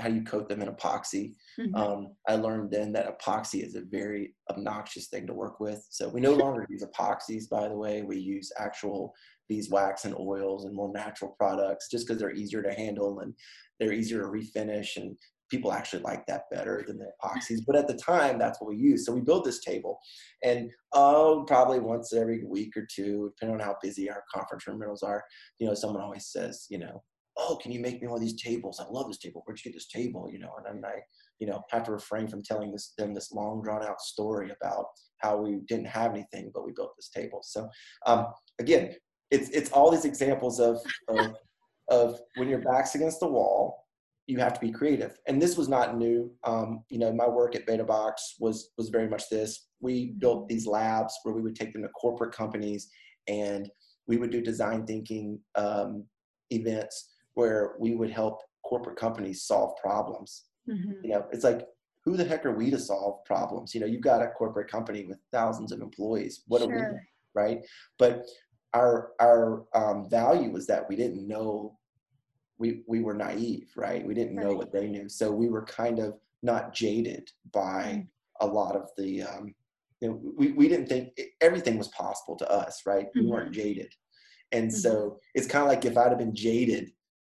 how do you coat them in epoxy? Mm-hmm. Um, I learned then that epoxy is a very obnoxious thing to work with. So we no longer use epoxies, by the way. We use actual beeswax and oils and more natural products, just because they're easier to handle and they're easier to refinish, and people actually like that better than the epoxies. But at the time, that's what we used. So we built this table, and oh, probably once every week or two, depending on how busy our conference room rentals are, you know, someone always says, you know, oh, can you make me one of these tables? I love this table. Where'd you get this table? You know, and I, you know, have to refrain from telling this, them this long drawn out story about how we didn't have anything, but we built this table. So um, again, it's it's all these examples of, of of when your back's against the wall, you have to be creative. And this was not new. Um, you know, my work at Betabox was was very much this. We built these labs where we would take them to corporate companies, and we would do design thinking um, events where we would help corporate companies solve problems. Mm-hmm. You know, it's like, who the heck are we to solve problems? You know, you've got a corporate company with thousands of employees. What sure. are we, right? But Our our um, value was that we didn't know, we we were naive, right? We didn't right. know what they knew. So we were kind of not jaded by mm-hmm. a lot of the, um, you know, we, we didn't think it, everything was possible to us, right? Mm-hmm. We weren't jaded. And mm-hmm. so it's kind of like if I'd have been jaded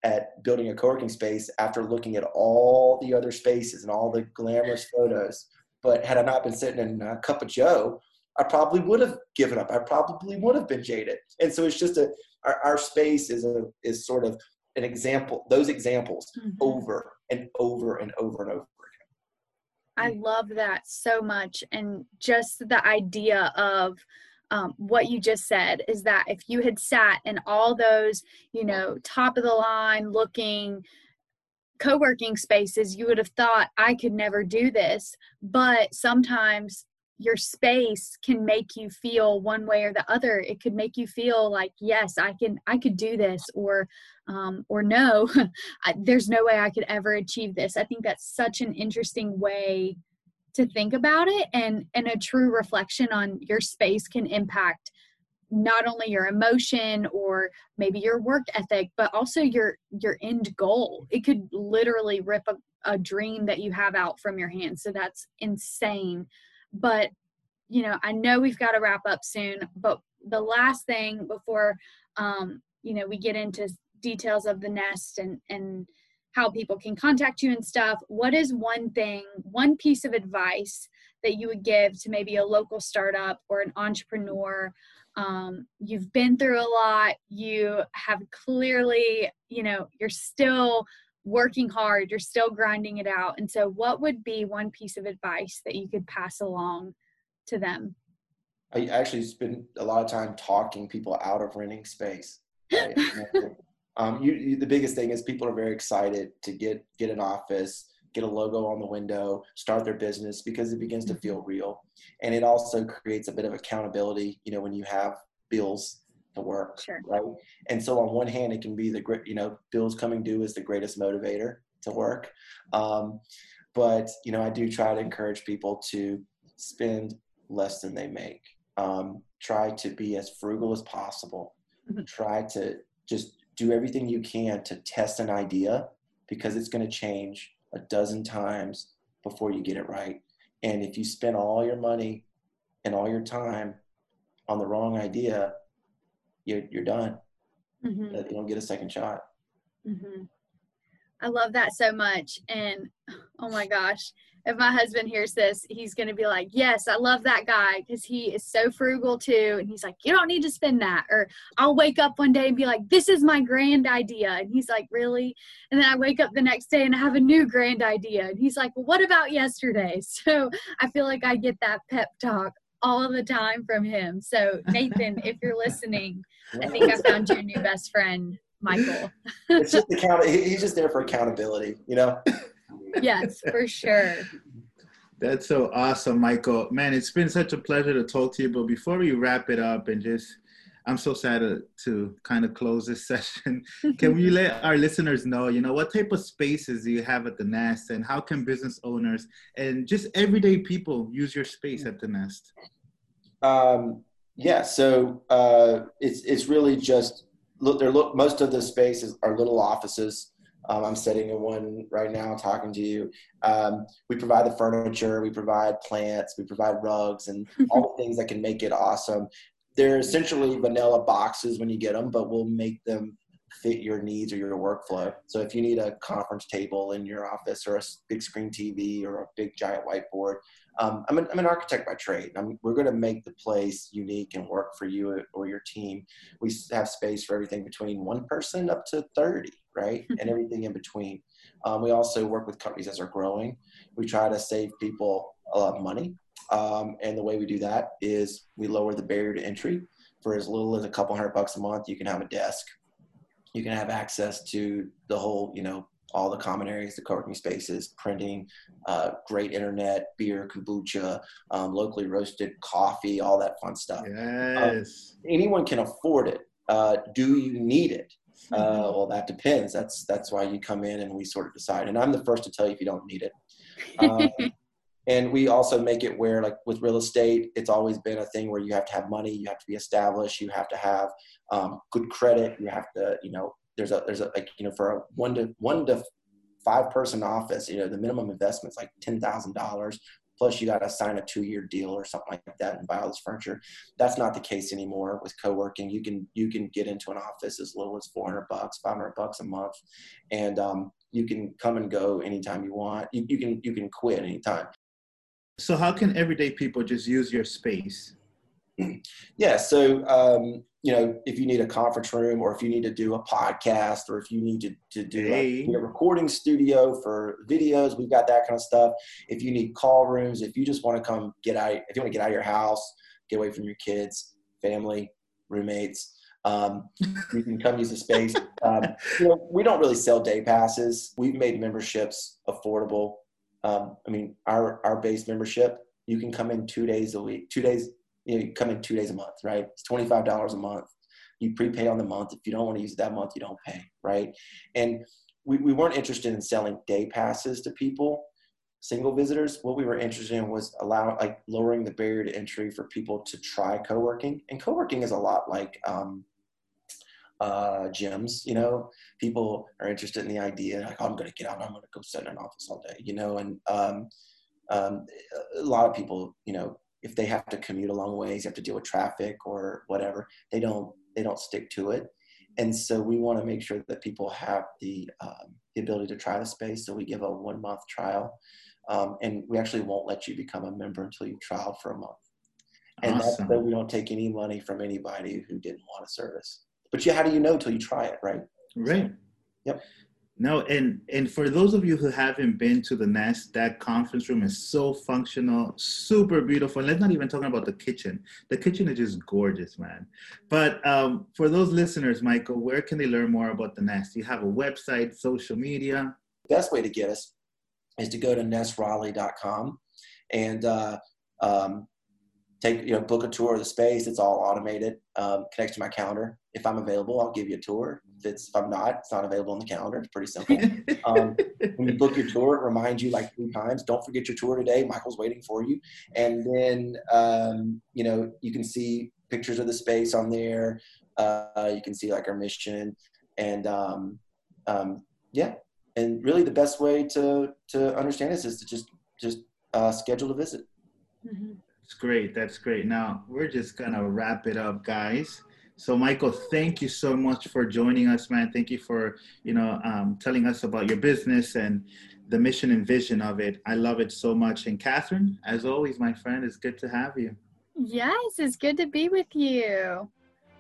at building a co-working space after looking at all the other spaces and all the glamorous photos, but had I not been sitting in a Cup of Joe, I probably would have given up. I probably would have been jaded. And so it's just a, our, our space is a, is sort of an example, those examples mm-hmm. over and over and over and over again. I love that so much. And just the idea of um, what you just said is that if you had sat in all those, you know, top of the line looking co-working spaces, you would have thought, I could never do this. But sometimes your space can make you feel one way or the other. It could make you feel like, yes, I can, I could do this, or, um, or no, I, there's no way I could ever achieve this. I think that's such an interesting way to think about it. And, and a true reflection on your space can impact not only your emotion or maybe your work ethic, but also your, your end goal. It could literally rip a, a dream that you have out from your hands. So that's insane. But, you know, I know we've got to wrap up soon, but the last thing before, um, you know, we get into details of the Nest and, and how people can contact you and stuff, what is one thing, one piece of advice that you would give to maybe a local startup or an entrepreneur? Um, you've been through a lot. You have clearly, you know, you're still working hard, you're still grinding it out. And so what would be one piece of advice that you could pass along to them? I actually spend a lot of time talking people out of renting space. Right? um, you, you, the biggest thing is people are very excited to get, get an office, get a logo on the window, start their business, because it begins to feel real. And it also creates a bit of accountability, you know, when you have bills to work, sure. right? And so on one hand, it can be the great, you know, bills coming due is the greatest motivator to work. Um, but, you know, I do try to encourage people to spend less than they make. Um, try to be as frugal as possible. Mm-hmm. Try to just do everything you can to test an idea, because it's going to change a dozen times before you get it right. And if you spend all your money and all your time on the wrong idea, You're, you're done. Mm-hmm. You don't get a second shot. Mm-hmm. I love that so much. And oh my gosh, if my husband hears this, he's going to be like, yes, I love that guy, because he is so frugal too. And he's like, you don't need to spend that. Or I'll wake up one day and be like, this is my grand idea. And he's like, really? And then I wake up the next day and I have a new grand idea. And he's like, well, what about yesterday? So I feel like I get that pep talk all the time from him. So Nathan, if you're listening, I think I found your new best friend, Michael. It's just account- he's just there for accountability, you know? Yes, for sure. That's so awesome, Michael. Man, it's been such a pleasure to talk to you, but before we wrap it up and just, I'm so sad to, to kind of close this session. Can we let our listeners know, you know, what type of spaces do you have at the Nest, and how can business owners and just everyday people use your space at the Nest? Um, yeah, so uh, it's it's really just, look, they're, look, most of the spaces are little offices. Um, I'm sitting in one right now talking to you. Um, we provide the furniture, we provide plants, we provide rugs, and all the things that can make it awesome. They're essentially vanilla boxes when you get them, but we'll make them fit your needs or your workflow. So if you need a conference table in your office, or a big screen T V, or a big giant whiteboard, um, I'm, an, I'm an architect by trade. I'm, we're going to make the place unique and work for you or your team. We have space for everything between one person up to thirty, right? And everything in between. Um, we also work with companies as they're growing. We try to save people a lot of money. Um, and the way we do that is we lower the barrier to entry. For as little as a couple hundred bucks a month, you can have a desk. You can have access to the whole, you know, all the common areas, the co-working spaces, printing, uh, great internet, beer, kombucha, um, locally roasted coffee, all that fun stuff. Yes. Um, anyone can afford it. Uh, do you need it? Uh, well, that depends. That's, that's why you come in and we sort of decide. And I'm the first to tell you if you don't need it. Um, And we also make it where, like with real estate, it's always been a thing where you have to have money, you have to be established, you have to have um, good credit, you have to, you know, there's a, there's a, like, you know, for a one to one to five person office, you know, the minimum investment's like ten thousand dollars, plus you got to sign a two year deal or something like that and buy all this furniture. That's not the case anymore with co-working. You can, you can get into an office as little as four hundred bucks, five hundred bucks a month. And um, you can come and go anytime you want. You, you can, you can quit anytime. So how can everyday people just use your space? Yeah, so um, you know, if you need a conference room, or if you need to do a podcast, or if you need to, to do hey. a, a recording studio for videos, we've got that kind of stuff. If you need call rooms, if you just want to come get out, if you want to get out of your house, get away from your kids, family, roommates, um, you can come use the space. Um, you know, we don't really sell day passes. We've made memberships affordable. Um, I mean, our, our base membership, you can come in two days a week, two days, you know, you come in two days a month, right? It's twenty-five dollars a month. You prepay on the month. If you don't want to use it that month, you don't pay, right? And we, we weren't interested in selling day passes to people, single visitors. What we were interested in was allow, like lowering the barrier to entry for people to try co-working. And co-working is a lot like um, uh, gyms, you know, people are interested in the idea, like, oh, I'm going to get out, I'm going to go sit in an office all day, you know, and um, um, a lot of people, you know, if they have to commute a long ways, have to deal with traffic or whatever, they don't, they don't stick to it. And so we want to make sure that people have the, um, the ability to try the space. So we give a one month trial. Um, and we actually won't let you become a member until you've trialed for a month. And awesome. That's that we don't take any money from anybody who didn't want a service. But you, how do you know until you try it, right? Right. So, yep. No, and, and for those of you who haven't been to the Nest, that conference room is so functional, super beautiful. And let's not even talk about the kitchen. The kitchen is just gorgeous, man. But um, for those listeners, Michael, where can they learn more about the Nest? You have a website, social media? The best way to get us is to go to nest raleigh dot com and uh, um, take, you know, book a tour of the space. It's all automated, um, connects to my calendar. If I'm available, I'll give you a tour. If, it's, if I'm not, it's not available on the calendar. It's pretty simple. Um, when you book your tour, it reminds you like three times, don't forget your tour today. Michael's waiting for you. And then, um, you know, you can see pictures of the space on there. Uh, you can see like our mission and um, um, yeah. And really the best way to, to understand this is to just, just uh, schedule a visit. Mm-hmm. That's great. That's great. Now we're just going to wrap it up, guys. So Michael, thank you so much for joining us, man. Thank you for, you know, um, telling us about your business and the mission and vision of it. I love it so much. And Catherine, as always, my friend, it's good to have you. Yes, it's good to be with you.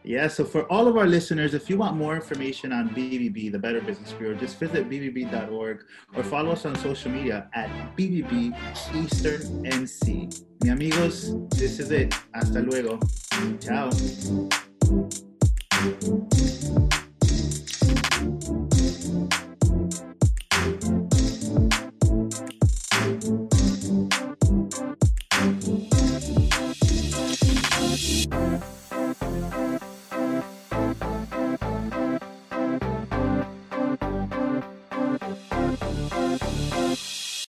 Yeah, so for all of our listeners, if you want more information on B B B, the Better Business Bureau, just visit b b b dot org or follow us on social media at B B B Eastern N C. Mi amigos, this is it. Hasta luego. Ciao.